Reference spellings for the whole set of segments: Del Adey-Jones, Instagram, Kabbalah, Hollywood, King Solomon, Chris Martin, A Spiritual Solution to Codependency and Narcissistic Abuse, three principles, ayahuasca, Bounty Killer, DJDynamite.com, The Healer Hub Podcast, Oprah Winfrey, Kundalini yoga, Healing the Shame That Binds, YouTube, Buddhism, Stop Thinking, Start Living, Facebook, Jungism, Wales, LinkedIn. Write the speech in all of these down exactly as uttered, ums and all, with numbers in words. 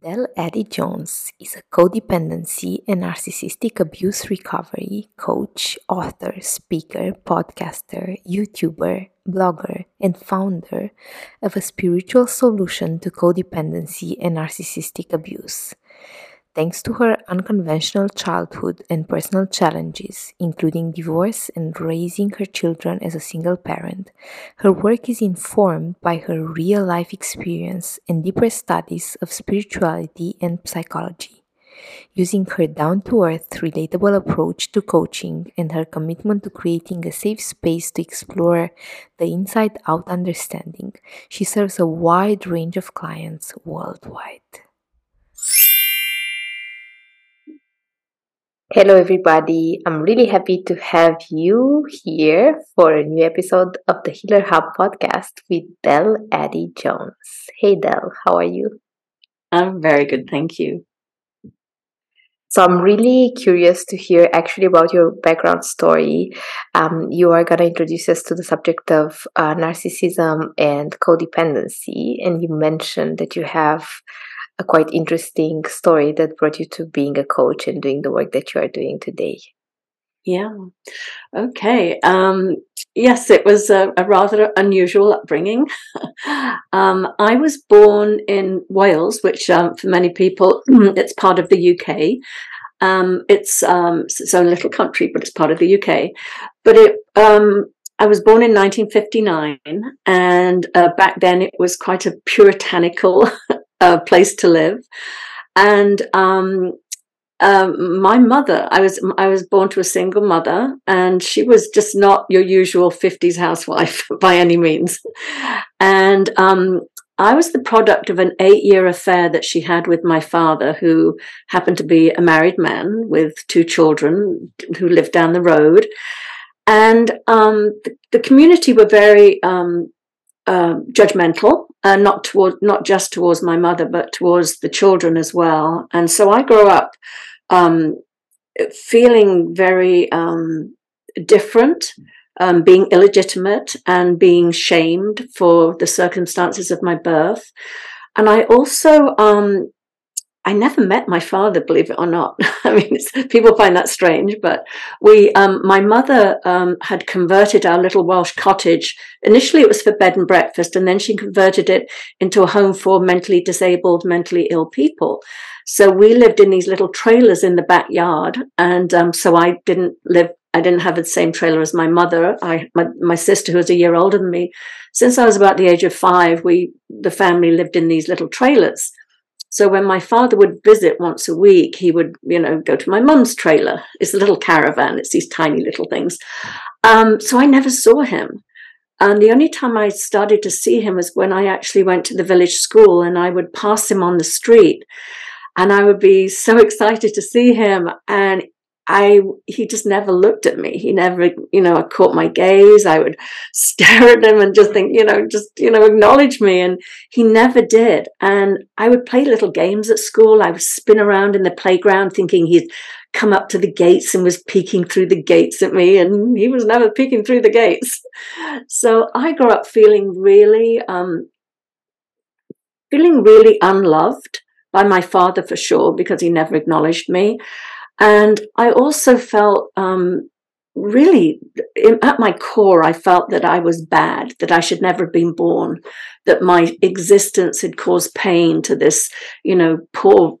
Del Adey-Jones is a codependency and narcissistic abuse recovery coach, author, speaker, podcaster, YouTuber, blogger, and founder of A Spiritual Solution to Codependency and Narcissistic Abuse. Thanks to her unconventional childhood and personal challenges, including divorce and raising her children as a single parent, her work is informed by her real-life experience and deeper studies of spirituality and psychology. Using her down-to-earth, relatable approach to coaching and her commitment to creating a safe space to explore the inside-out understanding, she serves a wide range of clients worldwide. Hello everybody, I'm really happy to have you here for a new episode of the Healer Hub Podcast with Del Adey-Jones. Hey Del, how are you? I'm very good, thank you. So I'm really curious to hear actually about your background story. Um, you are going to introduce us to the subject of uh, narcissism and codependency, and you mentioned that you have a quite interesting story that brought you to being a coach and doing the work that you are doing today. Yeah. Okay. Um, yes, it was a, a rather unusual upbringing. um, I was born in Wales, which um, for many people, it's part of the U K. Um, it's, um, it's its own little country, but it's part of the U K. But it, um, I was born in nineteen fifty-nine, and uh, back then it was quite a puritanical a place to live, and um, um, my mother. I was I was born to a single mother, and she was just not your usual fifties housewife by any means. And um, I was the product of an eight-year affair that she had with my father, who happened to be a married man with two children who lived down the road. And um, the, the community were very um, uh, judgmental. Uh, not toward, not just towards my mother, but towards the children as well. And so I grew up um, feeling very um, different, um, being illegitimate and being shamed for the circumstances of my birth. And I also, um, I never met my father, believe it or not. I mean, it's, people find that strange, but we, um, my mother um, had converted our little Welsh cottage. Initially, it was for bed and breakfast, and then she converted it into a home for mentally disabled, mentally ill people. So we lived in these little trailers in the backyard, and um, so I didn't live. I didn't have the same trailer as my mother. I, my, my sister, who was a year older than me, since I was about the age of five, we, the family, lived in these little trailers. So when my father would visit once a week, he would, you know, go to my mum's trailer. It's a little caravan. It's these tiny little things. Um, so I never saw him. And the only time I started to see him was when I actually went to the village school, and I would pass him on the street, and I would be so excited to see him. And I, he just never looked at me. He never, you know, I caught my gaze. I would stare at him and just think, you know, just, you know, acknowledge me. And he never did. And I would play little games at school. I would spin around in the playground thinking he'd come up to the gates and was peeking through the gates at me. And he was never peeking through the gates. So I grew up feeling really, um, feeling really unloved by my father, for sure, because he never acknowledged me. And I also felt um, really, in, at my core, I felt that I was bad, that I should never have been born, that my existence had caused pain to this, you know, poor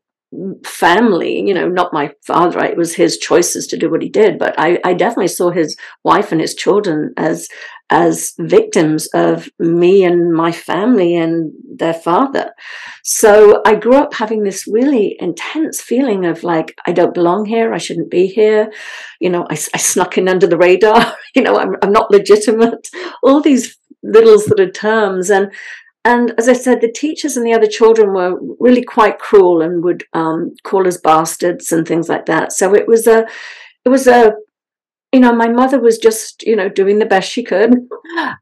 family, you know, not my father. It was his choices to do what he did. But I, I definitely saw his wife and his children as, as victims of me and my family and their father. So I grew up having this really intense feeling of like, I don't belong here. I shouldn't be here. You know, I, I snuck in under the radar. You know, I'm, I'm not legitimate. All these little sort of terms. And And as I said, the teachers and the other children were really quite cruel and would um, call us bastards and things like that. So it was a, it was a, you know, my mother was just, you know, doing the best she could,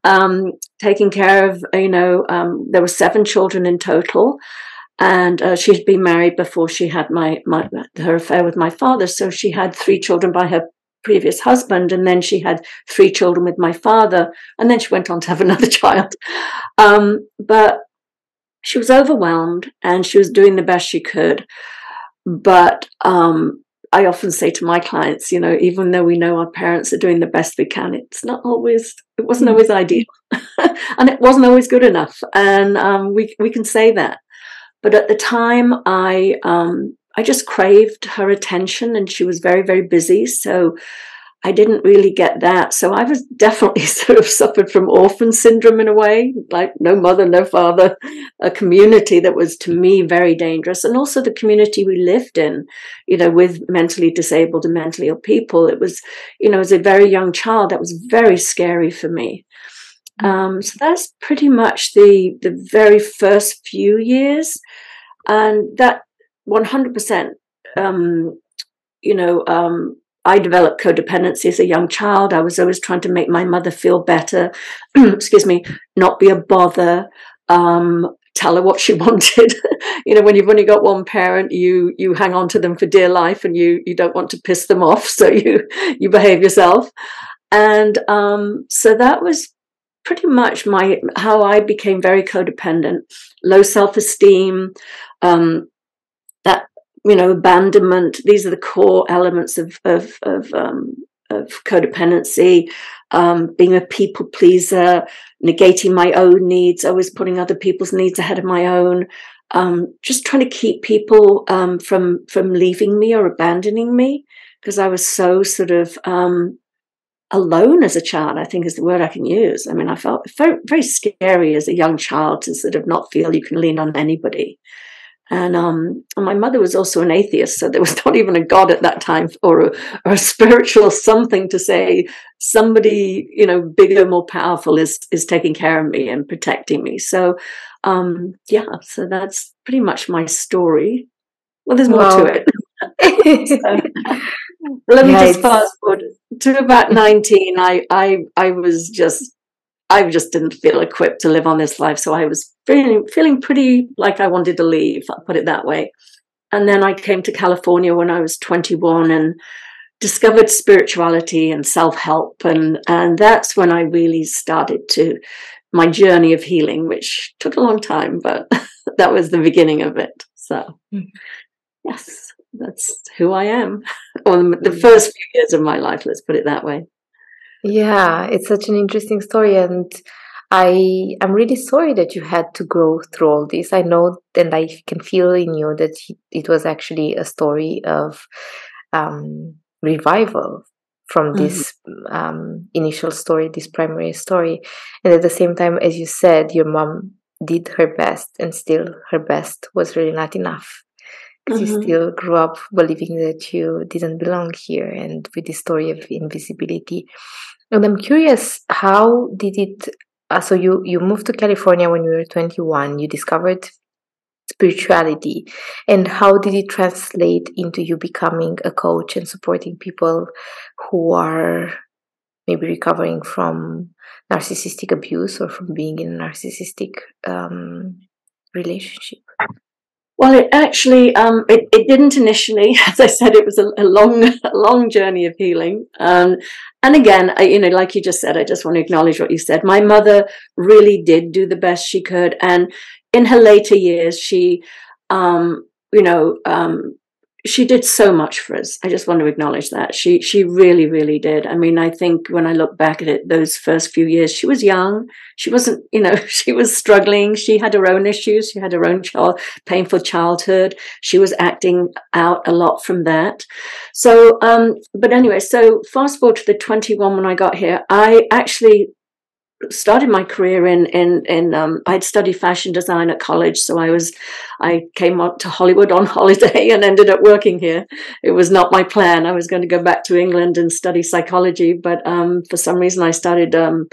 um, taking care of, you know, um, there were seven children in total. And uh, she'd been married before she had my, my her affair with my father. So she had three children by her previous husband, and then she had three children with my father, and then she went on to have another child. Um, but she was overwhelmed and she was doing the best she could. But um, I often say to my clients, you know, even though we know our parents are doing the best they can, it's not always, it wasn't always ideal and it wasn't always good enough. And um, we, we can say that. But at the time, I, um, I just craved her attention, and she was very, very busy. So I didn't really get that. So I was definitely sort of suffered from orphan syndrome in a way, like no mother, no father, a community that was to me very dangerous. And also the community we lived in, you know, with mentally disabled and mentally ill people. It was, you know, as a very young child, that was very scary for me. Um, so that's pretty much the, the very first few years. And that one hundred percent, um, you know, um, I developed codependency as a young child. I was always trying to make my mother feel better, excuse me, not be a bother, um, tell her what she wanted. You know, when you've only got one parent, you you hang on to them for dear life, and you you don't want to piss them off, so you, you behave yourself. And um, so that was pretty much my how I became very codependent. Low self-esteem, um, that, you know, abandonment. These are the core elements of of of, um, of codependency. Um, being a people pleaser, negating my own needs, always putting other people's needs ahead of my own. Um, just trying to keep people um, from from leaving me or abandoning me, because I was so sort of um, alone as a child, I think is the word I can use. I mean, I felt very, very scary as a young child to sort of not feel you can lean on anybody. And, um, and my mother was also an atheist, so there was not even a God at that time, or a, or a spiritual something to say somebody, you know, bigger, more powerful is is taking care of me and protecting me. So, um, yeah, so that's pretty much my story. Well, there's more wow. to it. So, let me yes. just fast forward to about nineteen. I I I was just. I just didn't feel equipped to live on this life. So I was feeling, feeling pretty like I wanted to leave, I'll put it that way. And then I came to California when I was twenty-one and discovered spirituality and self-help. And, and that's when I really started to my journey of healing, which took a long time, but that was the beginning of it. So yes, that's who I am. Or the first few years of my life, let's put it that way. Yeah, it's such an interesting story, and I am really sorry that you had to go through all this. I know, and I can feel in you that it was actually a story of um, revival from this mm-hmm. um, initial story, this primary story. And at the same time, as you said, your mom did her best, and still her best was really not enough. Mm-hmm. You still grew up believing that you didn't belong here, and with the story of invisibility. And I'm curious, how did it, uh, so you, you moved to California when you were twenty-one, you discovered spirituality, and how did it translate into you becoming a coach and supporting people who are maybe recovering from narcissistic abuse or from being in a narcissistic um, relationship? Well, it actually, um, it, it didn't initially. As I said, it was a, a long, a long journey of healing. Um, and again, I, you know, like you just said, I just want to acknowledge what you said. My mother really did do the best she could. And in her later years, she, um, you know, um, she did so much for us. I just want to acknowledge that. She, she really, really did. I mean, I think when I look back at it, those first few years, she was young. She wasn't, you know, she was struggling. She had her own issues. She had her own child, painful childhood. She was acting out a lot from that. So, um, but anyway, so fast forward to the twenty-one when I got here, I actually started my career in in in um I'd studied fashion design at college, so I was I came up to Hollywood on holiday and ended up working here. It was not my plan. I was going to go back to England and study psychology, but um for some reason I started um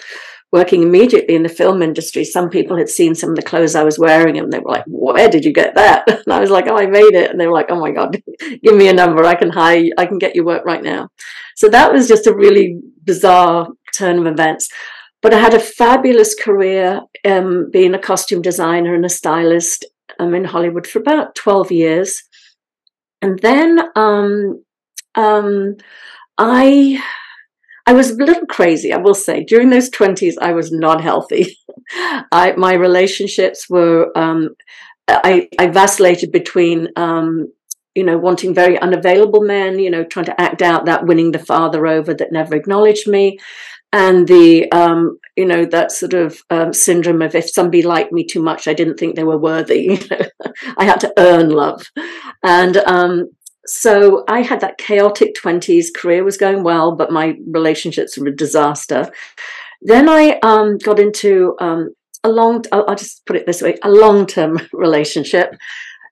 working immediately in the film industry. Some people had seen some of the clothes I was wearing and they were like, where did you get that? And I was like, oh, I made it. And they were like, oh my God, give me a number. I can hire you. I can get you work right now. So that was just a really bizarre turn of events. But I had a fabulous career um, being a costume designer and a stylist um, in Hollywood for about twelve years. And then um, um, I, I was a little crazy, I will say. During those twenties, I was not healthy. I, my relationships were, um, I, I vacillated between, um, you know, wanting very unavailable men, you know, trying to act out that winning the father over that never acknowledged me. And the, um, you know, that sort of um, syndrome of if somebody liked me too much, I didn't think they were worthy. You know? I had to earn love. And um, so I had that chaotic twenties. Career was going well, but my relationships were a disaster. Then I um, got into um, a long, I'll, I'll just put it this way, a long-term relationship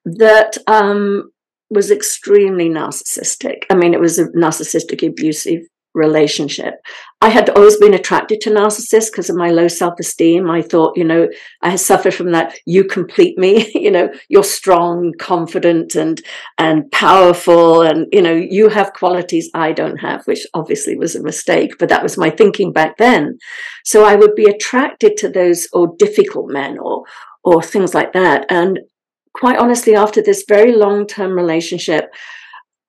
that um, was extremely narcissistic. I mean, it was a narcissistic, abusive relationship. I had always been attracted to narcissists because of my low self-esteem. I thought, you know, I had suffered from that. You complete me, you know, you're strong, confident, and and powerful, and you know, you have qualities I don't have, which obviously was a mistake, but that was my thinking back then. So I would be attracted to those or difficult men or or things like that. And quite honestly, after this very long-term relationship,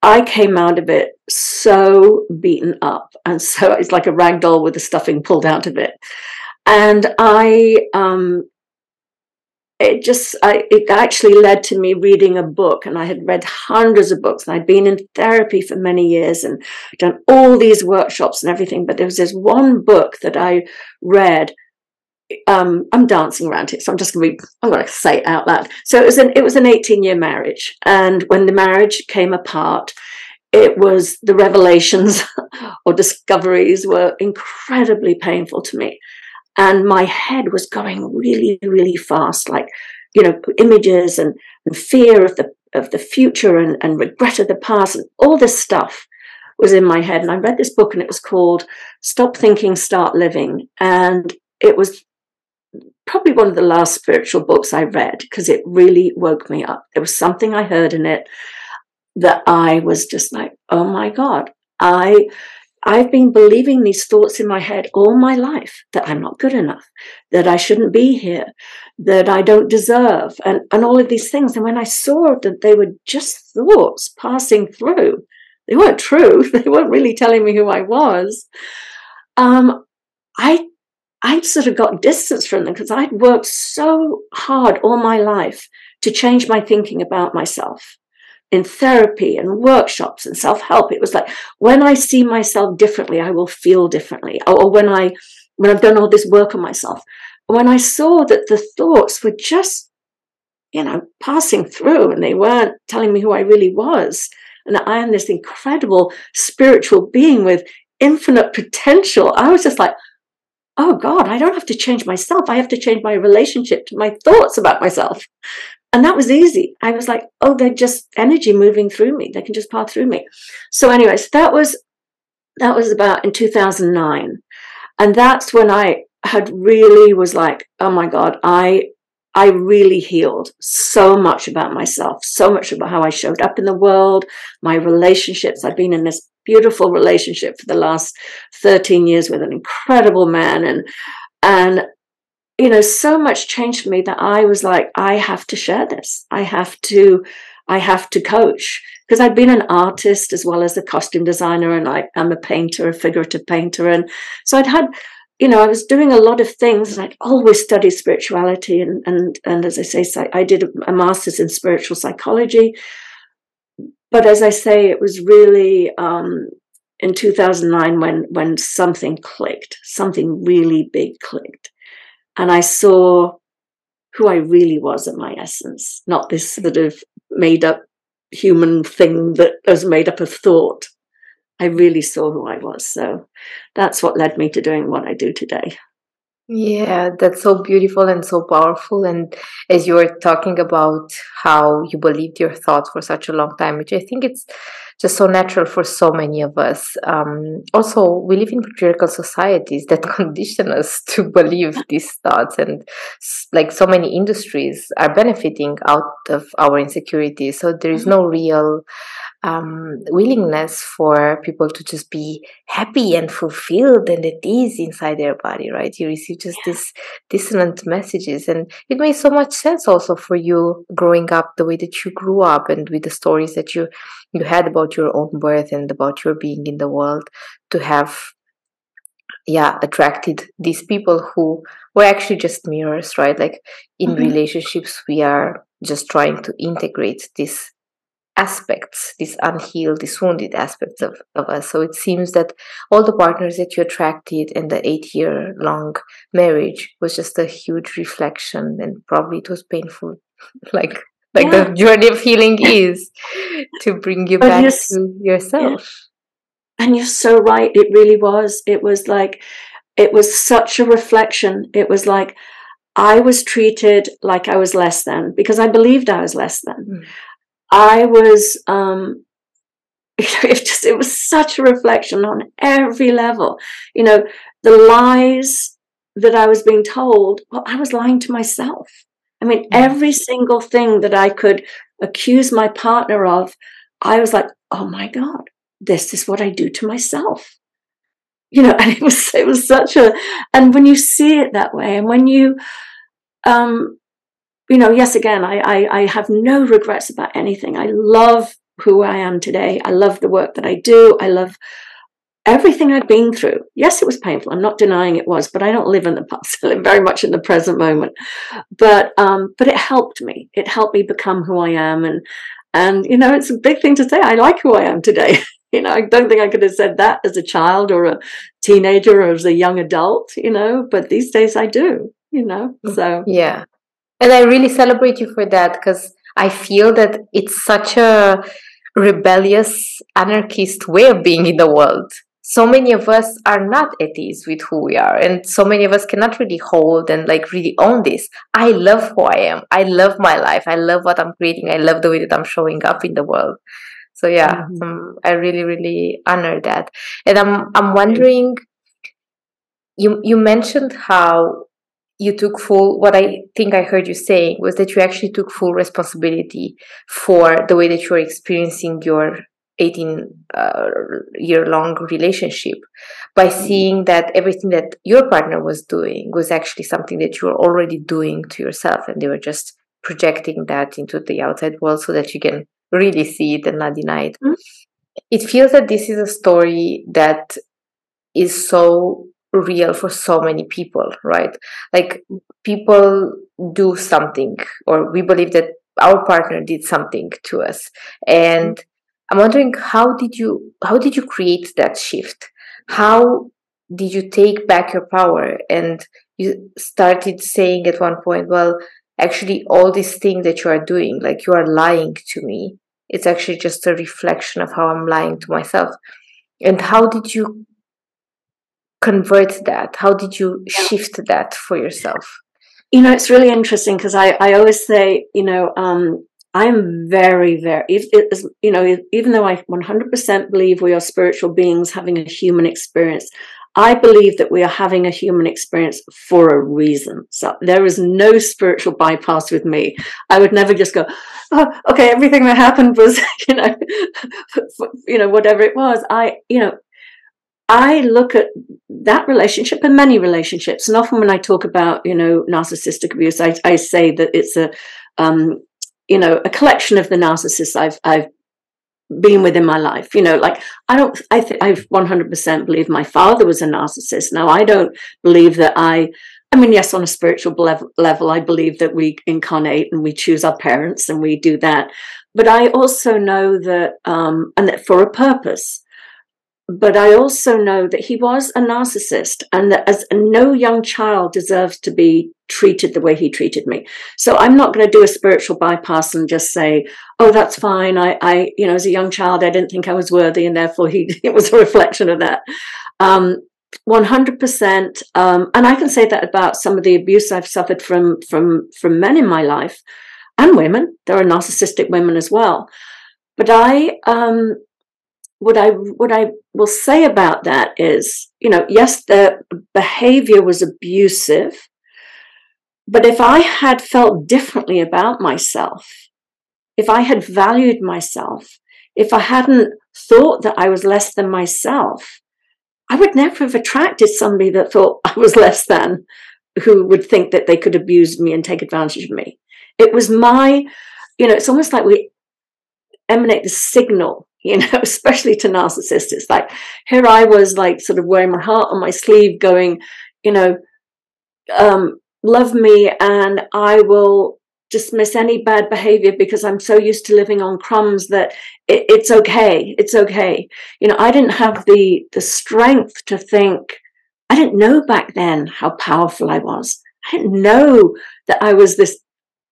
I came out of it so beaten up, and so it's like a rag doll with the stuffing pulled out of it. And I, um, it just, I, it actually led to me reading a book, and I had read hundreds of books, and I'd been in therapy for many years and done all these workshops and everything. But there was this one book that I read. Um, I'm dancing around it, so I'm just going to be, I'm going to say it out loud. So it was an, it was an eighteen year marriage. And when the marriage came apart, it was the revelations or discoveries were incredibly painful to me. And my head was going really, really fast, like, you know, images and, and fear of the, of the future and, and regret of the past and all this stuff was in my head. And I read this book, and it was called Stop Thinking, Start Living. And it was probably one of the last spiritual books I read because it really woke me up. There was something I heard in it that I was just like, oh my God, I, I've been believing these thoughts in my head all my life, that I'm not good enough, that I shouldn't be here, that I don't deserve, and, and all of these things. And when I saw that they were just thoughts passing through, they weren't true, they weren't really telling me who I was, um, I I'd sort of got distance from them because I'd worked so hard all my life to change my thinking about myself in therapy and workshops and self-help. It was like, when I see myself differently, I will feel differently. Or, or when I, when I've done all this work on myself, when I saw that the thoughts were just, you know, passing through and they weren't telling me who I really was, and that I am this incredible spiritual being with infinite potential, I was just like, oh God, I don't have to change myself. I have to change my relationship to my thoughts about myself. And that was easy. I was like, oh, they're just energy moving through me. They can just pass through me. So anyways, that was, that was about in two thousand nine. And that's when I had really was like, oh my God, I, I really healed so much about myself, so much about how I showed up in the world, my relationships. I've been in this beautiful relationship for the last thirteen years with an incredible man. And, and, you know, so much changed for me that I was like, I have to share this. I have to, I have to coach, because I'd been an artist as well as a costume designer. And I, I'm a painter, a figurative painter. And so I'd had, you know, I was doing a lot of things. I'd always studied spirituality. And, and, and as I say, I did a master's in spiritual psychology. But as I say, it was really um, in two thousand nine when, when something clicked, something really big clicked. And I saw who I really was at my essence, not this sort of made up human thing that was made up of thought. I really saw who I was. So that's what led me to doing what I do today. Yeah, that's so beautiful and so powerful. And as you were talking about how you believed your thoughts for such a long time, which I think it's just so natural for so many of us. Um, also, we live in patriarchal societies that condition us to believe these thoughts, and like so many industries are benefiting out of our insecurities. So there is no real um, willingness for people to just be happy and fulfilled and at ease inside their body, right? You receive just yeah. these dissonant messages. And it made so much sense also for you growing up the way that you grew up and with the stories that you, you had about your own birth and about your being in the world, to have yeah, attracted these people who were actually just mirrors, right? Like in mm-hmm. relationships, we are just trying to integrate these aspects, these unhealed, these wounded aspects of, of us. So it seems that all the partners that you attracted in the eight-year long marriage was just a huge reflection, and probably it was painful, like like yeah. the journey of healing is to bring you but back to yourself. Yeah. And you're so right. It really was. It was like, it was such a reflection. It was like, I was treated like I was less than, because I believed I was less than. Mm. I was, um, you know, it just, it was such a reflection on every level. You know, the lies that I was being told, well, I was lying to myself. I mean, every single thing that I could accuse my partner of, I was like, oh my God, this is what I do to myself. You know, and it was, it was such a, and when you see it that way, and when you, um, you know, yes, again, I, I, I have no regrets about anything. I love who I am today. I love the work that I do. I love everything I've been through. Yes, it was painful. I'm not denying it was, but I don't live in the past. I live very much in the present moment. But um, but it helped me. It helped me become who I am. And, and you know, it's a big thing to say. I like who I am today. You know, I don't think I could have said that as a child or a teenager or as a young adult, you know, but these days I do, you know, so. Yeah. And I really celebrate you for that, because I feel that it's such a rebellious, anarchist way of being in the world. So many of us are not at ease with who we are, and so many of us cannot really hold and like really own this. I love who I am. I love my life. I love what I'm creating. I love the way that I'm showing up in the world. So yeah, mm-hmm. um, I really, really honor that. And I'm I'm wondering, you you mentioned how you took full, what I think I heard you saying was that you actually took full responsibility for the way that you're experiencing your eighteen-year-long uh, relationship by seeing that everything that your partner was doing was actually something that you were already doing to yourself, and they were just projecting that into the outside world so that you can really see it and not deny it. Mm-hmm. It feels that this is a story that is so real for so many people, right? Like people do something, or we believe that our partner did something to us. And I'm wondering, how did you how did you create that shift? How did you take back your power? And you started saying at one point, well, actually all these things that you are doing, like you are lying to me, it's actually just a reflection of how I'm lying to myself. And how did you convert that? How did you shift that for yourself? You know, it's really interesting, because I, I always say, you know, um, I'm very, very, it, it, you know, even though I one hundred percent believe we are spiritual beings having a human experience, I believe that we are having a human experience for a reason. So there is no spiritual bypass with me. I would never just go, oh, okay, everything that happened was, you know, you know, whatever it was. I, you know, I look at that relationship and many relationships, and often when I talk about, you know, narcissistic abuse, I, I say that it's a, um, you know, a collection of the narcissists I've I've been with in my life. You know, like I don't, I th- I one hundred percent believe my father was a narcissist. Now I don't believe that I. I mean, yes, on a spiritual level, level, I believe that we incarnate and we choose our parents and we do that, but I also know that, um, and that for a purpose. But I also know that he was a narcissist, and that as no young child deserves to be treated the way he treated me. So I'm not going to do a spiritual bypass and just say, oh, that's fine. I, I, you know, as a young child, I didn't think I was worthy, and therefore he, it was a reflection of that. Um, one hundred percent. Um, and I can say that about some of the abuse I've suffered from, from, from men in my life, and women. There are narcissistic women as well. But I, um, What I what I will say about that is, you know, yes, the behavior was abusive, but if I had felt differently about myself, if I had valued myself, if I hadn't thought that I was less than myself, I would never have attracted somebody that thought I was less than, who would think that they could abuse me and take advantage of me. It was my, you know, it's almost like we emanate the signal you know, especially to narcissists. It's like, here I was like sort of wearing my heart on my sleeve going, you know, um, love me and I will dismiss any bad behavior because I'm so used to living on crumbs that it, it's okay. It's okay. You know, I didn't have the, the strength to think. I didn't know back then how powerful I was. I didn't know that I was this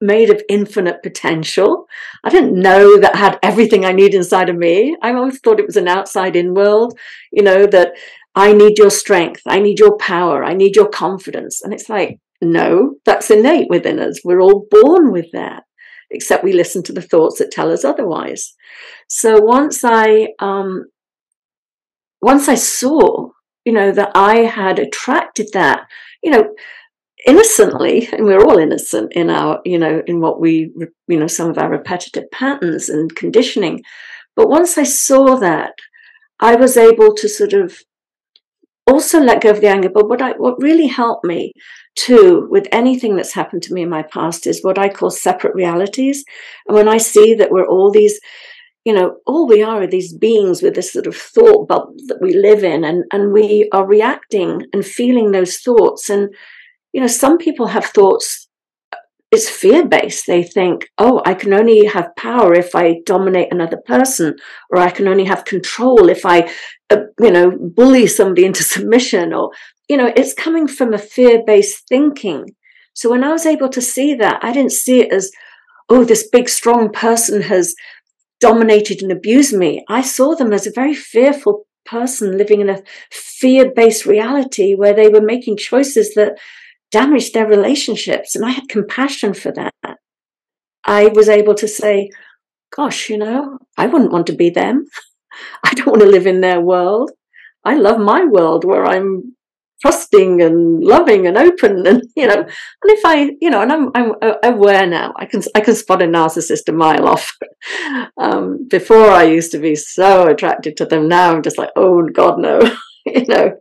made of infinite potential. I didn't know that I had everything I need inside of me. I always thought it was an outside-in world, you know, that I need your strength. I need your power. I need your confidence. And it's like, no, that's innate within us. We're all born with that, except we listen to the thoughts that tell us otherwise. So once I, um, once I saw, you know, that I had attracted that, you know, innocently, and we're all innocent in our, you know, in what we, you know, some of our repetitive patterns and conditioning. But once I saw that, I was able to sort of also let go of the anger. But what I, what really helped me too with anything that's happened to me in my past is what I call separate realities. And when I see that we're all these, you know, all we are are these beings with this sort of thought bubble that we live in, and, and we are reacting and feeling those thoughts. And, you know, some people have thoughts, it's fear-based. They think, oh, I can only have power if I dominate another person, or I can only have control if I, uh, you know, bully somebody into submission, or, you know, it's coming from a fear-based thinking. So when I was able to see that, I didn't see it as, oh, this big, strong person has dominated and abused me. I saw them as a very fearful person living in a fear-based reality where they were making choices that damaged their relationships, and I had compassion for that. I was able to say, gosh, you know, I wouldn't want to be them. I don't want to live in their world. I love my world where I'm trusting and loving and open, and, you know, and if I, you know, and I'm, I'm aware now, I can, I can spot a narcissist a mile off. Um, before I used to be so attracted to them. Now I'm just like, oh God, no, you know.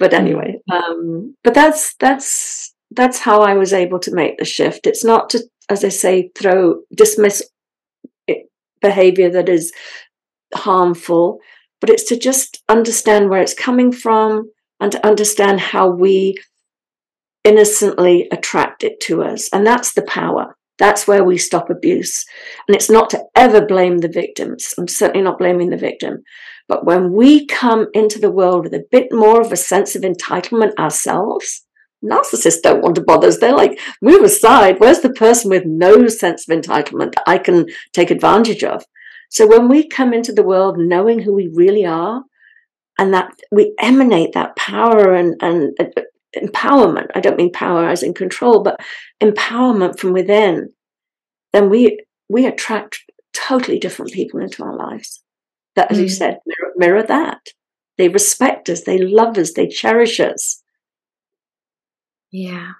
But anyway, um, but that's that's that's how I was able to make the shift. It's not to, as I say, throw dismiss it, behavior that is harmful, but it's to just understand where it's coming from and to understand how we innocently attract it to us. And that's the power. That's where we stop abuse. And it's not to ever blame the victims. I'm certainly not blaming the victim. But when we come into the world with a bit more of a sense of entitlement ourselves, narcissists don't want to bother us. They're like, move aside. Where's the person with no sense of entitlement that I can take advantage of? So when we come into the world knowing who we really are, and that we emanate that power and, and uh, empowerment, I don't mean power as in control, but empowerment from within, then we we attract totally different people into our lives. That, as mm. you said, mirror, mirror that. They respect us, they love us, they cherish us. Yeah.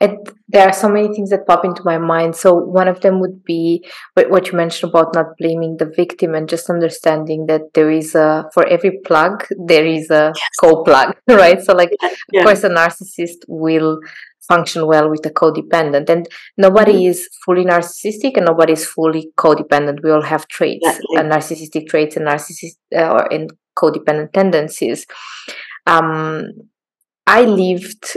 It, there are so many things that pop into my mind. So one of them would be what you mentioned about not blaming the victim and just understanding that there is a, for every plug, there is a yes. co-plug, right? So like, yeah. of course, a narcissist will function well with a codependent, and nobody mm-hmm. is fully narcissistic and nobody is fully codependent. We all have traits, exactly. uh, narcissistic traits and narcissist uh, or and codependent tendencies. Um, I lived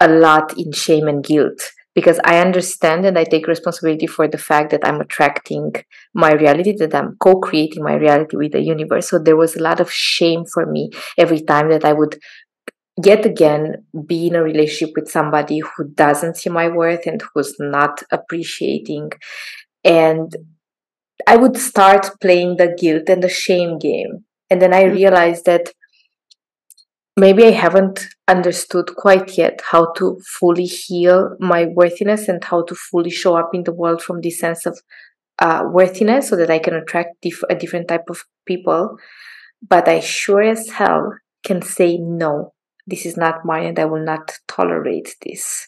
a lot in shame and guilt because I understand and I take responsibility for the fact that I'm attracting my reality, that I'm co-creating my reality with the universe. So there was a lot of shame for me every time that I would yet again be in a relationship with somebody who doesn't see my worth and who's not appreciating. And I would start playing the guilt and the shame game. And then I realized that maybe I haven't understood quite yet how to fully heal my worthiness and how to fully show up in the world from this sense of uh, worthiness so that I can attract diff- a different type of people. But I sure as hell can say, no, this is not mine and I will not tolerate this.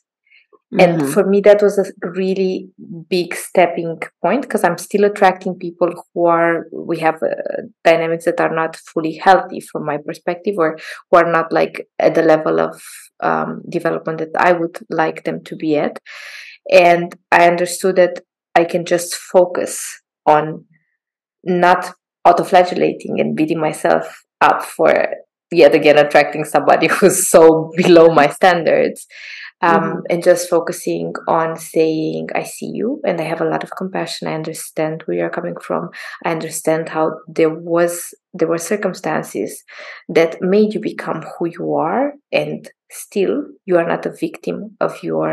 Mm-hmm. And for me, that was a really big stepping point because I'm still attracting people who are, we have uh, dynamics that are not fully healthy from my perspective, or who are not like at the level of um, development that I would like them to be at. And I understood that I can just focus on not autoflagellating and beating myself up for yet again attracting somebody who's so below my standards. Um, mm-hmm. And just focusing on saying, I see you and I have a lot of compassion. I understand where you're coming from. I understand how there was there were circumstances that made you become who you are, and still you are not a victim of your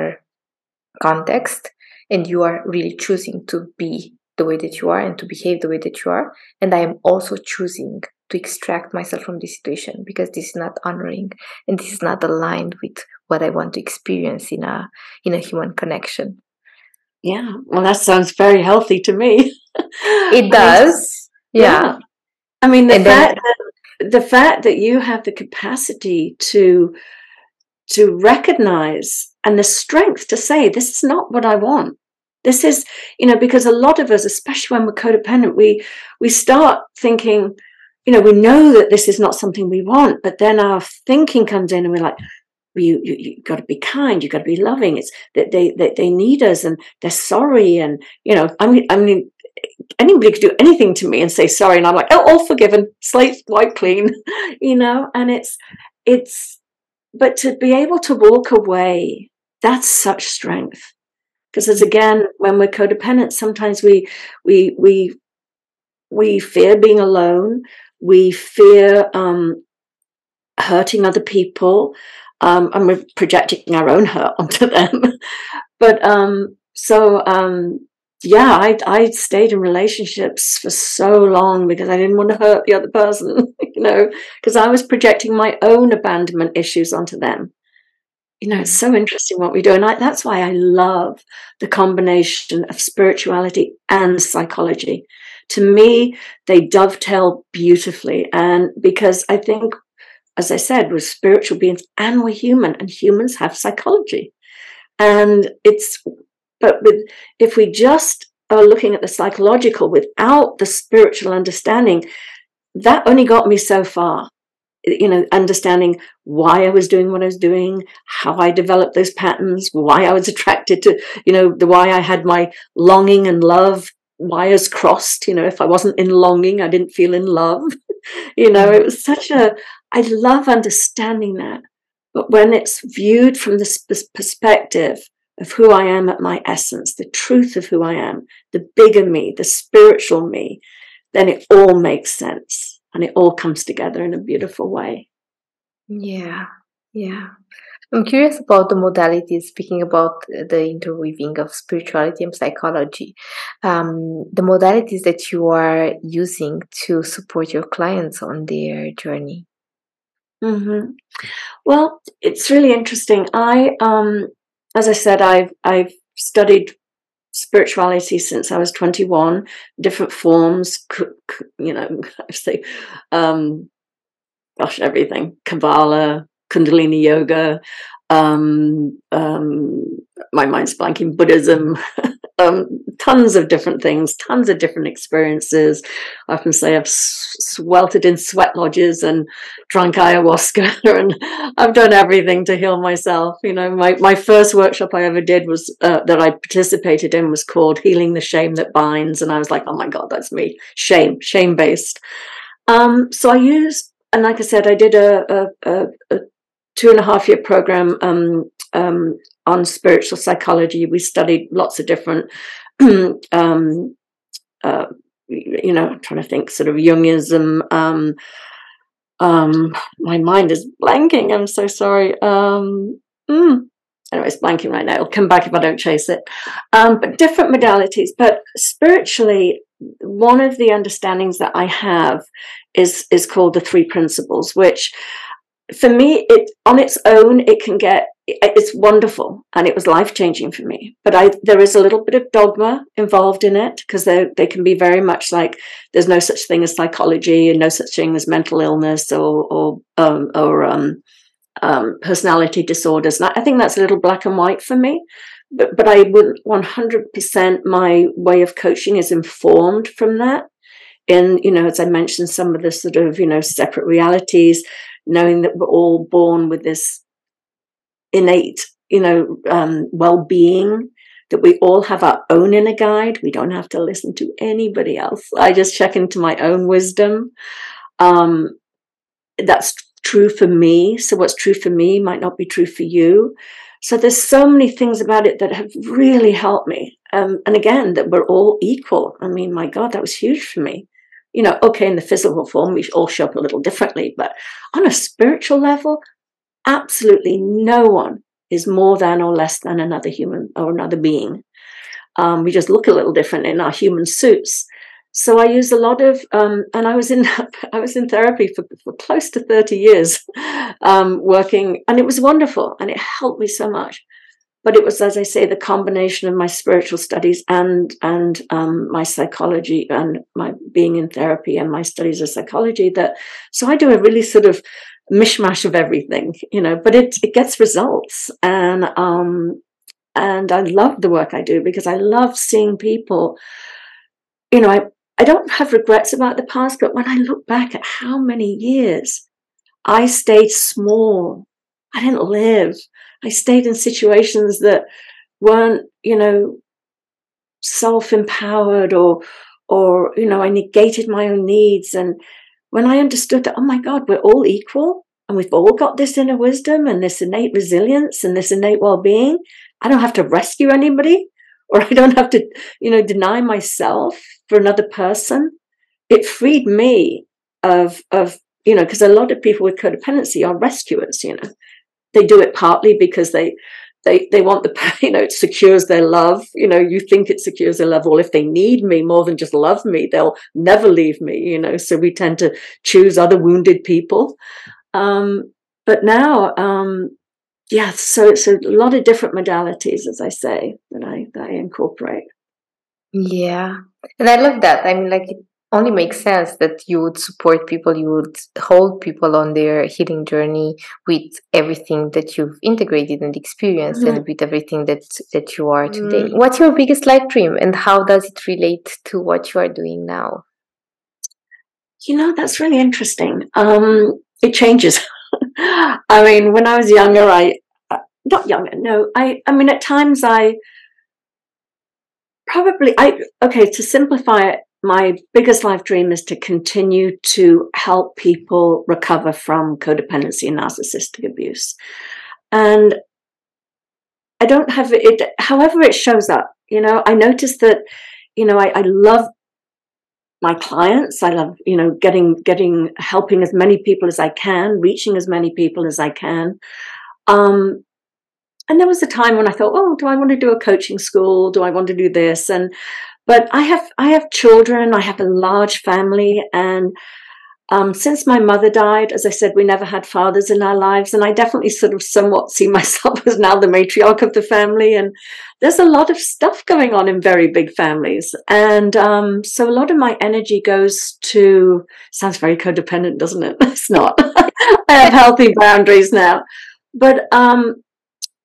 context, and you are really choosing to be the way that you are and to behave the way that you are. And I am also choosing to extract myself from this situation because this is not honoring and this is not aligned with what I want to experience in a in a human connection. Yeah, well, that sounds very healthy to me. It does. I mean, yeah. yeah. I mean, the and fact then, that, the fact that you have the capacity to to recognize and the strength to say, this is not what I want. This is, you know, because a lot of us, especially when we're codependent, we we start thinking, you know, we know that this is not something we want, but then our thinking comes in and we're like, you you you got to be kind, you got to be loving. It's that they, they they need us and they're sorry, and you know, I mean, I mean, anybody could do anything to me and say sorry, and I'm like, oh, all forgiven, slate wiped clean, you know. And it's it's, but to be able to walk away, that's such strength. Because as again, when we're codependent, sometimes we we we we fear being alone, we fear um, hurting other people. Um, and we're projecting our own hurt onto them. But um, so, um, yeah, I, I stayed in relationships for so long because I didn't want to hurt the other person, you know, because I was projecting my own abandonment issues onto them. You know, it's so interesting what we do. And I, that's why I love the combination of spirituality and psychology. To me, they dovetail beautifully. And because I think, as I said, we're spiritual beings and we're human, and humans have psychology. And it's, but with, if we just are looking at the psychological without the spiritual understanding, that only got me so far. You know, understanding why I was doing what I was doing, how I developed those patterns, why I was attracted to, you know, the why I had my longing and love wires crossed. You know, if I wasn't in longing, I didn't feel in love. You know, it was such a, I love understanding that. But when it's viewed from this perspective of who I am at my essence, the truth of who I am, the bigger me, the spiritual me, then it all makes sense and it all comes together in a beautiful way. Yeah, yeah. I'm curious about the modalities, speaking about the interweaving of spirituality and psychology, um, the modalities that you are using to support your clients on their journey. Mm-hmm. Well, it's really interesting. I, um, as I said, I've, I've studied spirituality since I was twenty-one, different forms, you know, I say, um, gosh, everything, Kabbalah, Kundalini yoga, um, um, my mind's blanking, Buddhism, um, tons of different things, tons of different experiences. I often say I've sweltered in sweat lodges and drank ayahuasca, and I've done everything to heal myself. You know, my, my first workshop I ever did was uh, that I participated in was called Healing the Shame That Binds. And I was like, oh my God, that's me. Shame, shame-based. Um, so I used, and like I said, I did a, a, a two and a half year program um, um, on spiritual psychology. We studied lots of different, um, uh, you know, I'm trying to think, sort of Jungism. Um, um, my mind is blanking. I'm so sorry. Um, mm, anyway, it's blanking right now. It'll come back if I don't chase it. Um, but different modalities. But spiritually, one of the understandings that I have is is called the three principles, which for me, it on its own, it can get, it's wonderful, and it was life-changing for me. But I there is a little bit of dogma involved in it, because they they can be very much like there's no such thing as psychology and no such thing as mental illness or or um, or um, um, personality disorders. And I think that's a little black and white for me. But, but I would one hundred percent my way of coaching is informed from that. And, you know, as I mentioned, some of the sort of, you know, separate realities, knowing that we're all born with this innate, you know, um, well-being that we all have our own inner guide. We don't have to listen to anybody else. I just check into my own wisdom. Um, that's true for me. So what's true for me might not be true for you. So there's so many things about it that have really helped me. Um, and again, that we're all equal. I mean, my God, that was huge for me. You know, okay, in the physical form, we all show up a little differently, but on a spiritual level, absolutely no one is more than or less than another human or another being. Um, we just look a little different in our human suits. So I use a lot of, um, and I was in I was in therapy for, for close to thirty years, um, working, and it was wonderful, and it helped me so much. But it was, as I say, the combination of my spiritual studies and and um, my psychology and my being in therapy and my studies of psychology that. So I do a really sort of mishmash of everything, you know. But it it gets results, and um, and I love the work I do because I love seeing people. You know, I. I don't have regrets about the past, but when I look back at how many years I stayed small, I didn't live. I stayed in situations that weren't, you know, self-empowered or, or, you know, I negated my own needs. And when I understood that, oh my God, we're all equal and we've all got this inner wisdom and this innate resilience and this innate well-being, I don't have to rescue anybody. Or I don't have to, you know, deny myself for another person. It freed me of, of you know, because a lot of people with codependency are rescuers, you know. They do it partly because they, they, they want the, you know, it secures their love. You know, you think it secures their love. Well, if they need me more than just love me, they'll never leave me, you know. So we tend to choose other wounded people. Um, but now... Um, Yeah, so it's a lot of different modalities, as I say, that I that I incorporate. Yeah, and I love that. I mean, like, it only makes sense that you would support people, you would hold people on their healing journey with everything that you've integrated and experienced, mm-hmm. and with everything that that you are today. Mm-hmm. What's your biggest life dream, and how does it relate to what you are doing now? You know, that's really interesting. Um, it changes. I mean, when I was younger, I, not younger, no, I, I mean, at times I probably, I, okay, to simplify it, my biggest life dream is to continue to help people recover from codependency and narcissistic abuse. And I don't have it, however it shows up, you know, I noticed that, you know, I, I love my clients. I love, you know, getting, getting, helping as many people as I can, reaching as many people as I can. Um, and there was a time when I thought, oh, do I want to do a coaching school? Do I want to do this? And, but I have, I have children, I have a large family. And, um, since my mother died, as I said, we never had fathers in our lives. And I definitely sort of somewhat see myself as now the matriarch of the family. And there's a lot of stuff going on in very big families. And um, so a lot of my energy goes to, sounds very codependent, doesn't it? It's not. I have healthy boundaries now. But um,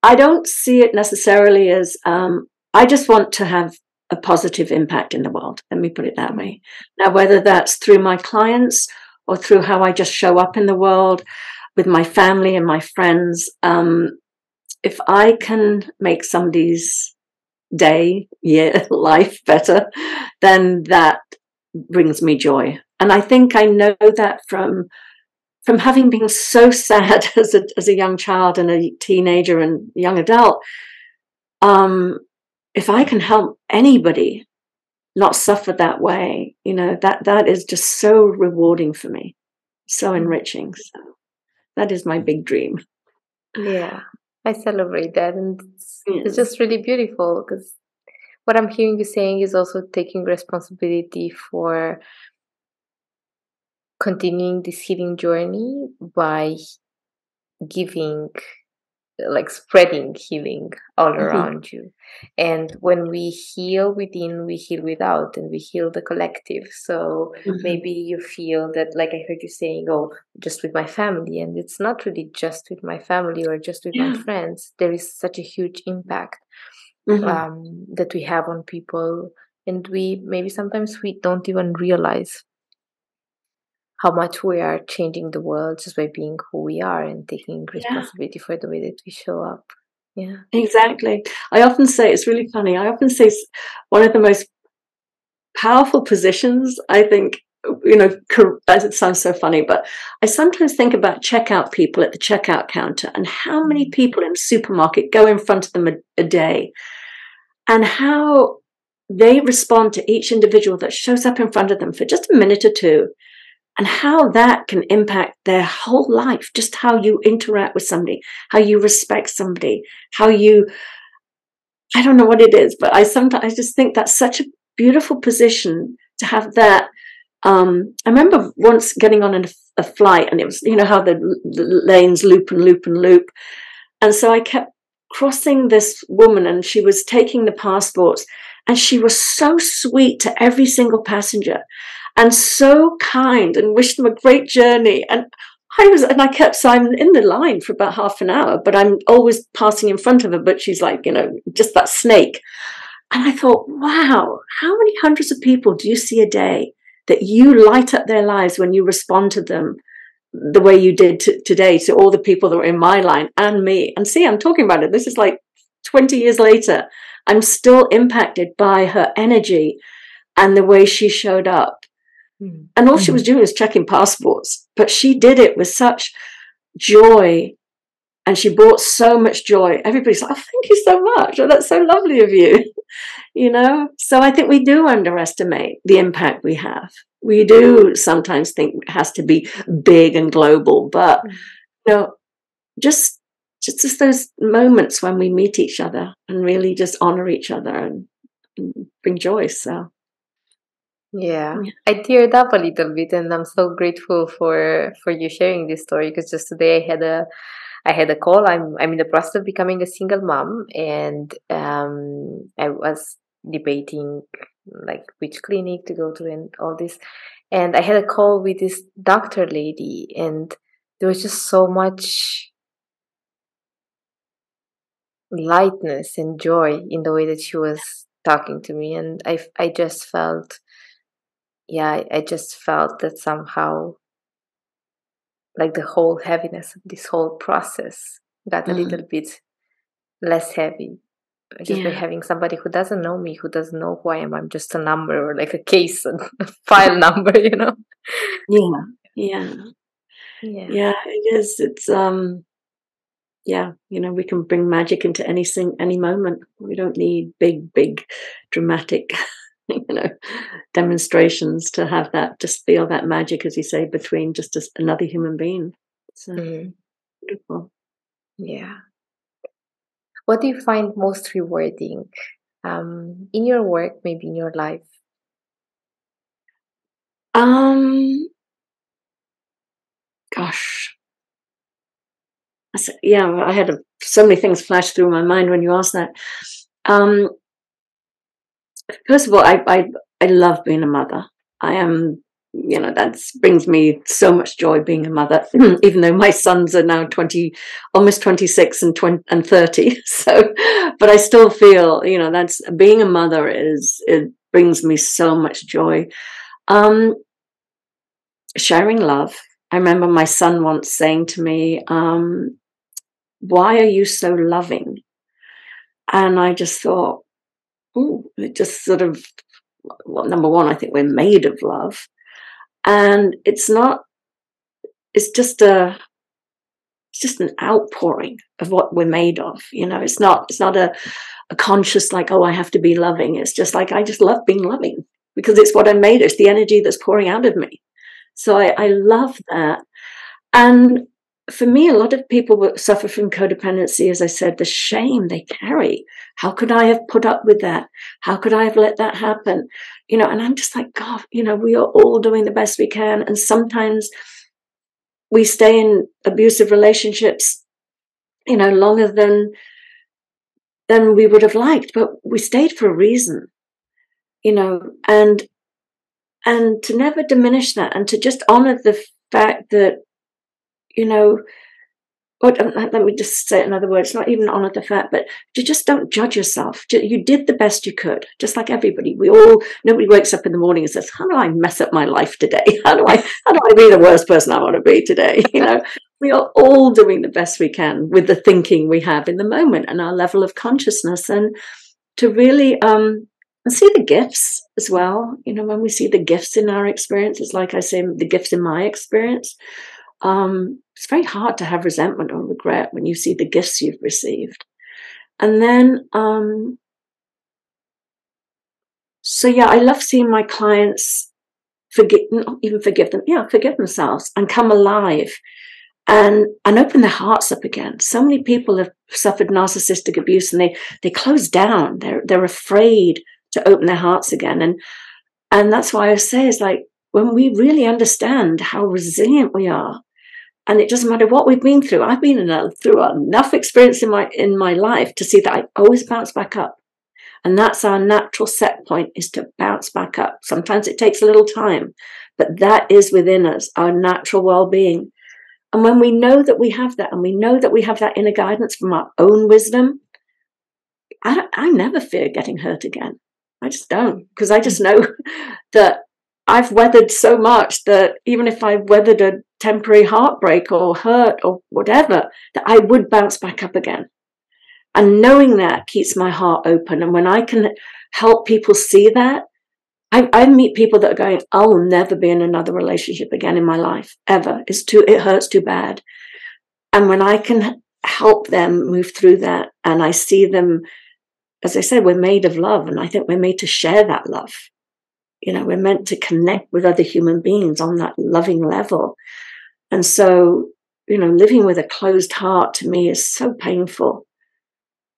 I don't see it necessarily as, um, I just want to have a positive impact in the world. Let me put it that way. Now, whether that's through my clients or through how I just show up in the world with my family and my friends. Um, if I can make somebody's day, year, life better, then that brings me joy. And I think I know that from from having been so sad as a, as a young child and a teenager and young adult. Um, if I can help anybody not suffer that way, you know, that that is just so rewarding for me, so enriching. So that is my big dream. Yeah, I celebrate that, and it's, yes. It's just really beautiful because what I'm hearing you saying is also taking responsibility for continuing this healing journey by giving, like spreading healing all around mm-hmm. you. And when we heal within, we heal without, and we heal the collective. So mm-hmm. maybe you feel that, like I heard you saying, oh, just with my family, and it's not really just with my family or just with yeah. my friends. There is such a huge impact mm-hmm. um, that we have on people, and we maybe sometimes we don't even realize how much we are changing the world just by being who we are and taking responsibility yeah. for the way that we show up. Yeah, exactly. I often say, it's really funny, I often say one of the most powerful positions, I think, you know, as it sounds so funny, but I sometimes think about checkout people at the checkout counter and how many people in a supermarket go in front of them a, a day and how they respond to each individual that shows up in front of them for just a minute or two, and how that can impact their whole life, just how you interact with somebody, how you respect somebody, how you, I don't know what it is, but I sometimes I just think that's such a beautiful position to have that. Um, I remember once getting on a, a flight, and it was, you know, how the, the lanes loop and loop and loop. And so I kept crossing this woman, and she was taking the passports, and she was so sweet to every single passenger and so kind and wished them a great journey. And I was, and I kept, so I'm in the line for about half an hour, but I'm always passing in front of her, but she's like, you know, just that snake. And I thought, wow, how many hundreds of people do you see a day that you light up their lives when you respond to them the way you did t- today to all the people that were in my line and me? And see, I'm talking about it. This is like twenty years later. I'm still impacted by her energy and the way she showed up. Mm. And all mm. she was doing was checking passports, but she did it with such joy. And she brought so much joy. Everybody's like, oh, thank you so much. Oh, that's so lovely of you. You know? So I think we do underestimate the impact we have. We do sometimes think it has to be big and global, but you know, just just, just those moments when we meet each other and really just honor each other and, and bring joy. So yeah. yeah, I teared up a little bit, and I'm so grateful for for you sharing this story, because just today I had a I had a call. I'm I'm in the process of becoming a single mom, and um, I was debating like which clinic to go to and all this. And I had a call with this doctor lady, and there was just so much lightness and joy in the way that she was talking to me, and I I just felt, yeah, I just felt that somehow, like the whole heaviness of this whole process got mm-hmm. a little bit less heavy. Just yeah. by having somebody who doesn't know me, who doesn't know who I am, I'm just a number or like a case, a file number, you know? Yeah, yeah. Yeah, yeah it is. It's, um, yeah, you know, we can bring magic into any, sing- any moment. We don't need big, big, dramatic, you know, demonstrations to have that, just feel that magic, as you say, between just as another human being. So mm-hmm. beautiful. Yeah. What do you find most rewarding um, in your work, maybe in your life? Um, gosh. Yeah, I had a, so many things flash through my mind when you asked that. Um, First of all, I, I I love being a mother. I am, you know, that brings me so much joy being a mother, even though my sons are now twenty, almost twenty-six and twenty and thirty. So, but I still feel, you know, that's being a mother is, it brings me so much joy. Um, sharing love. I remember my son once saying to me, um, "Why are you so loving?" And I just thought, oh, it just sort of, well, number one, I think we're made of love. And it's not, it's just a, it's just an outpouring of what we're made of. You know, it's not, it's not a, a conscious like, oh, I have to be loving. It's just like, I just love being loving because it's what I'm made of. It's the energy that's pouring out of me. So I, I love that. And for me, a lot of people suffer from codependency, as I said, the shame they carry. How could I have put up with that? How could I have let that happen? You know, and I'm just like, God, you know, we are all doing the best we can. And sometimes we stay in abusive relationships, you know, longer than, than we would have liked, but we stayed for a reason, you know, and, and to never diminish that and to just honor the fact that, you know, or, let me just say it in other words, it's not even honor the fact, but you just don't judge yourself. You did the best you could, just like everybody. We all, nobody wakes up in the morning and says, how do I mess up my life today? How do I, how do I be the worst person I want to be today? You know, we are all doing the best we can with the thinking we have in the moment and our level of consciousness, and to really um, see the gifts as well. You know, when we see the gifts in our experience, it's like I say, the gifts in my experience. Um, it's very hard to have resentment or regret when you see the gifts you've received. And then, um, so yeah, I love seeing my clients forgive, not even forgive them, yeah, forgive themselves and come alive and, and open their hearts up again. So many people have suffered narcissistic abuse and they, they close down. They're, they're afraid to open their hearts again. And, and that's why I say is like, when we really understand how resilient we are, and it doesn't matter what we've been through. I've been through enough experience in my in my life to see that I always bounce back up. And that's our natural set point, is to bounce back up. Sometimes it takes a little time, but that is within us, our natural well-being. And when we know that we have that, and we know that we have that inner guidance from our own wisdom, I, don't, I never fear getting hurt again. I just don't, because I just know that I've weathered so much that even if I weathered a temporary heartbreak or hurt or whatever, that I would bounce back up again. And knowing that keeps my heart open. And when I can help people see that, I, I meet people that are going, I'll never be in another relationship again in my life, ever. It's too, it hurts too bad. And when I can help them move through that, and I see them, as I said, we're made of love. And I think we're made to share that love. You know, we're meant to connect with other human beings on that loving level. And so, you know, living with a closed heart to me is so painful.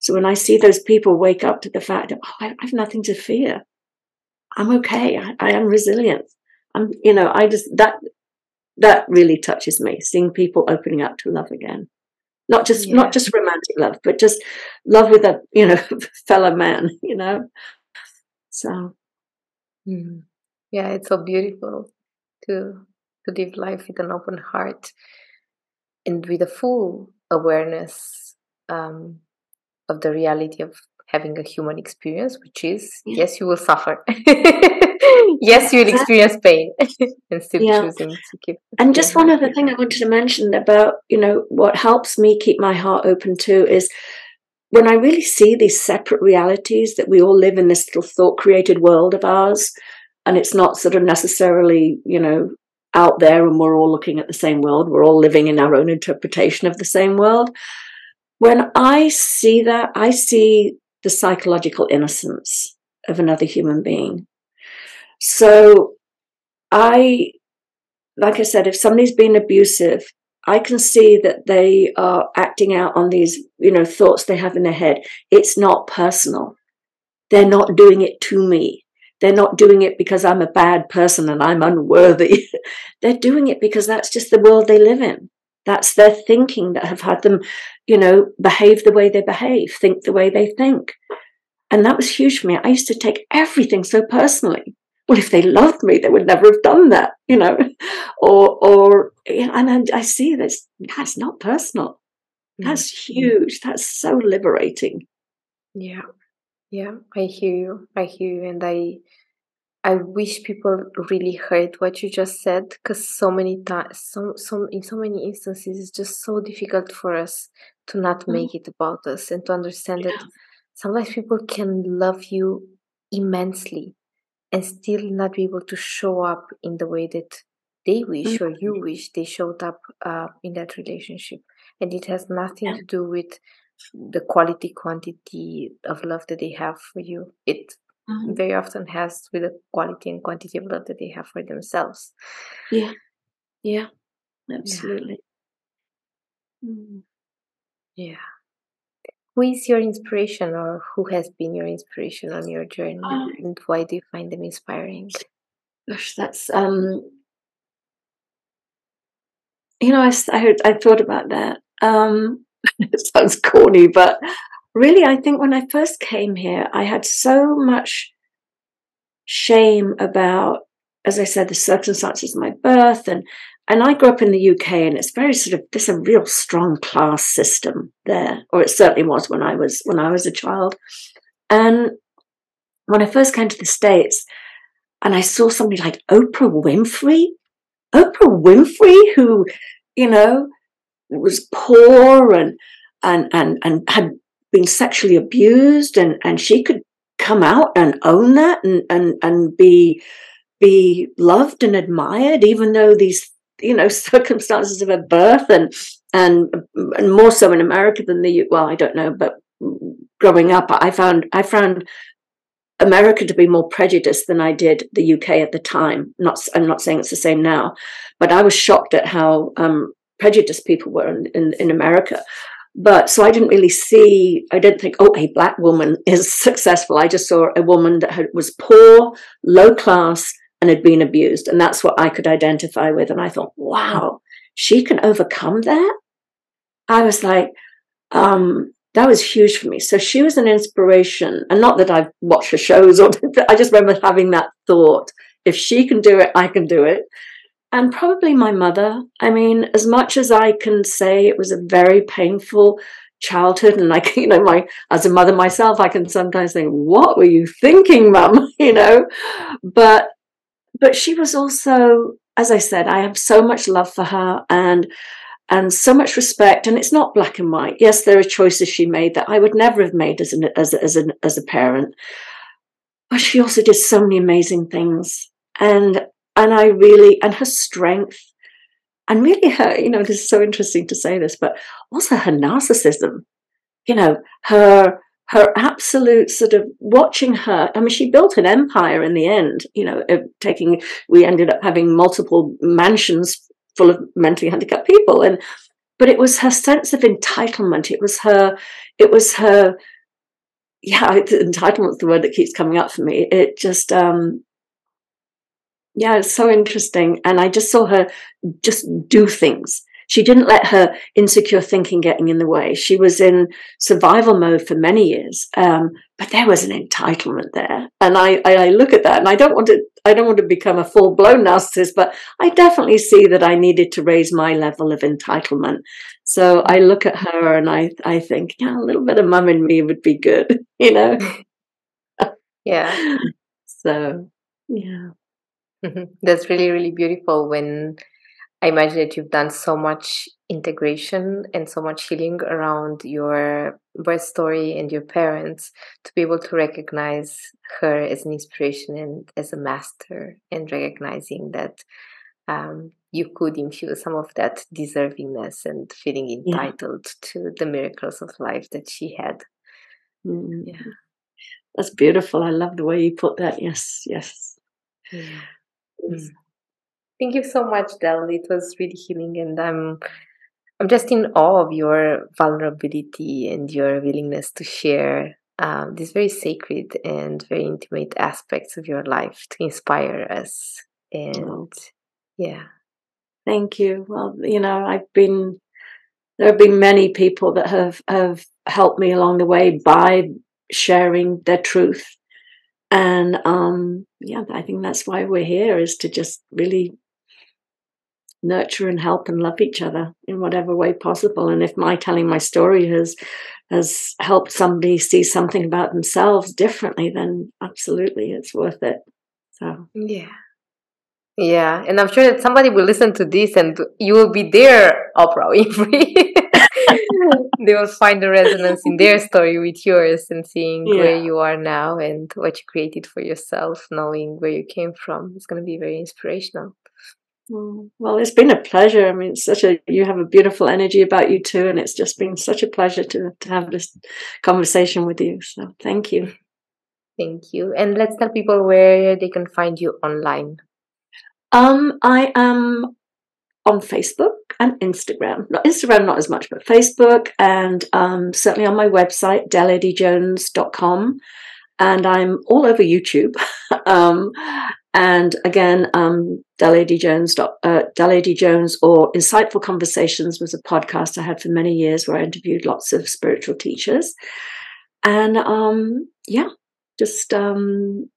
So when I see those people wake up to the fact that, oh, I have nothing to fear. I'm okay. I, I am resilient. I'm, you know, I just, that, that really touches me, seeing people opening up to love again. Not just, yeah. not just romantic love, but just love with a, you know, fellow man, you know. So. Mm. Yeah, it's so beautiful to. to live life with an open heart and with a full awareness um, of the reality of having a human experience, which is, yeah. yes, you will suffer. Yes, you will experience pain and still yeah. choosing to keep. And just one other thing I wanted to mention about, you know, what helps me keep my heart open too is when I really see these separate realities that we all live in, this little thought-created world of ours, and it's not sort of necessarily, you know, out there and we're all looking at the same world, we're all living in our own interpretation of the same world. When I see that, I see the psychological innocence of another human being. So I, like I said, if somebody's been abusive, I can see that they are acting out on these, you know, thoughts they have in their head. It's not personal. They're not doing it to me. They're not doing it because I'm a bad person and I'm unworthy. They're doing it because that's just the world they live in. That's their thinking that have had them, you know, behave the way they behave, think the way they think. And that was huge for me. I used to take everything so personally. Well, if they loved me, they would never have done that, you know. Or, or you know, and I see this, that's not personal. That's mm-hmm. huge. That's so liberating. Yeah. Yeah, I hear you. I hear you. And I I wish people really heard what you just said, because so many times, so, so, in so many instances, it's just so difficult for us to not make mm. it about us and to understand yeah. that sometimes people can love you immensely and still not be able to show up in the way that they wish mm. or you wish they showed up uh, in that relationship. And it has nothing yeah. to do with the quality quantity of love that they have for you. It mm-hmm. very often has with the quality and quantity of love that they have for themselves. Yeah, yeah, absolutely. Yeah. Mm. yeah. Who is your inspiration, or who has been your inspiration on your journey, um, and why do you find them inspiring? Gosh, that's um. You know, I I, heard, I thought about that. Um, It sounds corny, but really, I think when I first came here, I had so much shame about, as I said, the circumstances of my birth. And, and I grew up in the U K, and it's very sort of, there's a real strong class system there, or it certainly was when I was, when I was a child. And when I first came to the States, and I saw somebody like Oprah Winfrey, Oprah Winfrey, who, you know, was poor and and and and had been sexually abused, and and she could come out and own that and and and be be loved and admired, even though these you know circumstances of her birth and and and more so in America than the well I don't know but growing up I found I found America to be more prejudiced than I did the U K at the time. Not I'm not saying it's the same now, but I was shocked at how um, prejudiced people were in, in, in America. But so I didn't really see, I didn't think, oh, a black woman is successful. I just saw a woman that had, was poor, low class, and had been abused. And that's what I could identify with. And I thought, wow, she can overcome that? I was like, um, that was huge for me. So she was an inspiration. And not that I've watched her shows, or I just remember having that thought, if she can do it, I can do it. And probably my mother. I mean, as much as I can say it was a very painful childhood, and like, you know, my as a mother myself, I can sometimes think, what were you thinking, Mum? You know, but but she was also, as I said, I have so much love for her and and so much respect. And it's not black and white. Yes, there are choices she made that I would never have made as an as as an as a parent. But she also did so many amazing things. And And I really, and her strength, and really her, you know, this is so interesting to say this, but also her narcissism, you know, her her absolute sort of watching her. I mean, she built an empire in the end, you know, taking, we ended up having multiple mansions full of mentally handicapped people. And, but it was her sense of entitlement. It was her, it was her, yeah, entitlement's the word that keeps coming up for me. It just, um, yeah, it's so interesting. And I just saw her just do things. She didn't let her insecure thinking getting in the way. She was in survival mode for many years, um, but there was an entitlement there. And I, I look at that, and I don't want to, I don't want to become a full-blown narcissist, but I definitely see that I needed to raise my level of entitlement. So I look at her, and I, I think, yeah, a little bit of mum in me would be good, you know? Yeah. So, yeah. That's really, really beautiful when I imagine that you've done so much integration and so much healing around your birth story and your parents to be able to recognize her as an inspiration and as a master, and recognizing that um, you could infuse some of that deservingness and feeling entitled yeah. to the miracles of life that she had. Mm. Yeah, that's beautiful. I love the way you put that. Yes, yes. Yeah. Thank you so much, Del. It was really healing, and I'm I'm just in awe of your vulnerability and your willingness to share um, these very sacred and very intimate aspects of your life to inspire us. And yeah, thank you. Well, you know, I've been there have been many people that have have helped me along the way by sharing their truth. And um, yeah, I think that's why we're here, is to just really nurture and help and love each other in whatever way possible. And if my telling my story has has helped somebody see something about themselves differently, then absolutely it's worth it. So yeah. Yeah. And I'm sure that somebody will listen to this and you will be there, Oprah Winfrey. They will find the resonance in their story with yours, and seeing yeah. where you are now and what you created for yourself, knowing where you came from. It's going to be very inspirational. Well, it's been a pleasure. I mean, it's such a you have a beautiful energy about you too, and it's just been such a pleasure to, to have this conversation with you. So thank you. Thank you. And let's tell people where they can find you online. Um, I am on Facebook and Instagram. Not Instagram, not as much, but Facebook, and um, certainly on my website, del adey jones dot com. And I'm all over YouTube. um, and again, um, Del Adey-Jones, uh, Del Adey-Jones or Insightful Conversations was a podcast I had for many years where I interviewed lots of spiritual teachers. And um, yeah, just um,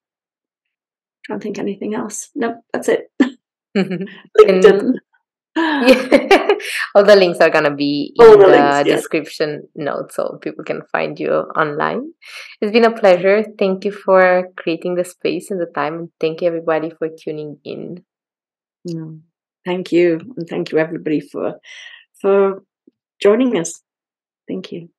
trying to think anything else. No, that's it. LinkedIn. Yeah. All the links are going to be in all the, the links, yeah. description notes, so people can find you online. It's been a pleasure. Thank you for creating the space and the time, and thank you everybody for tuning in. Thank you, and thank you everybody for for joining us. Thank you.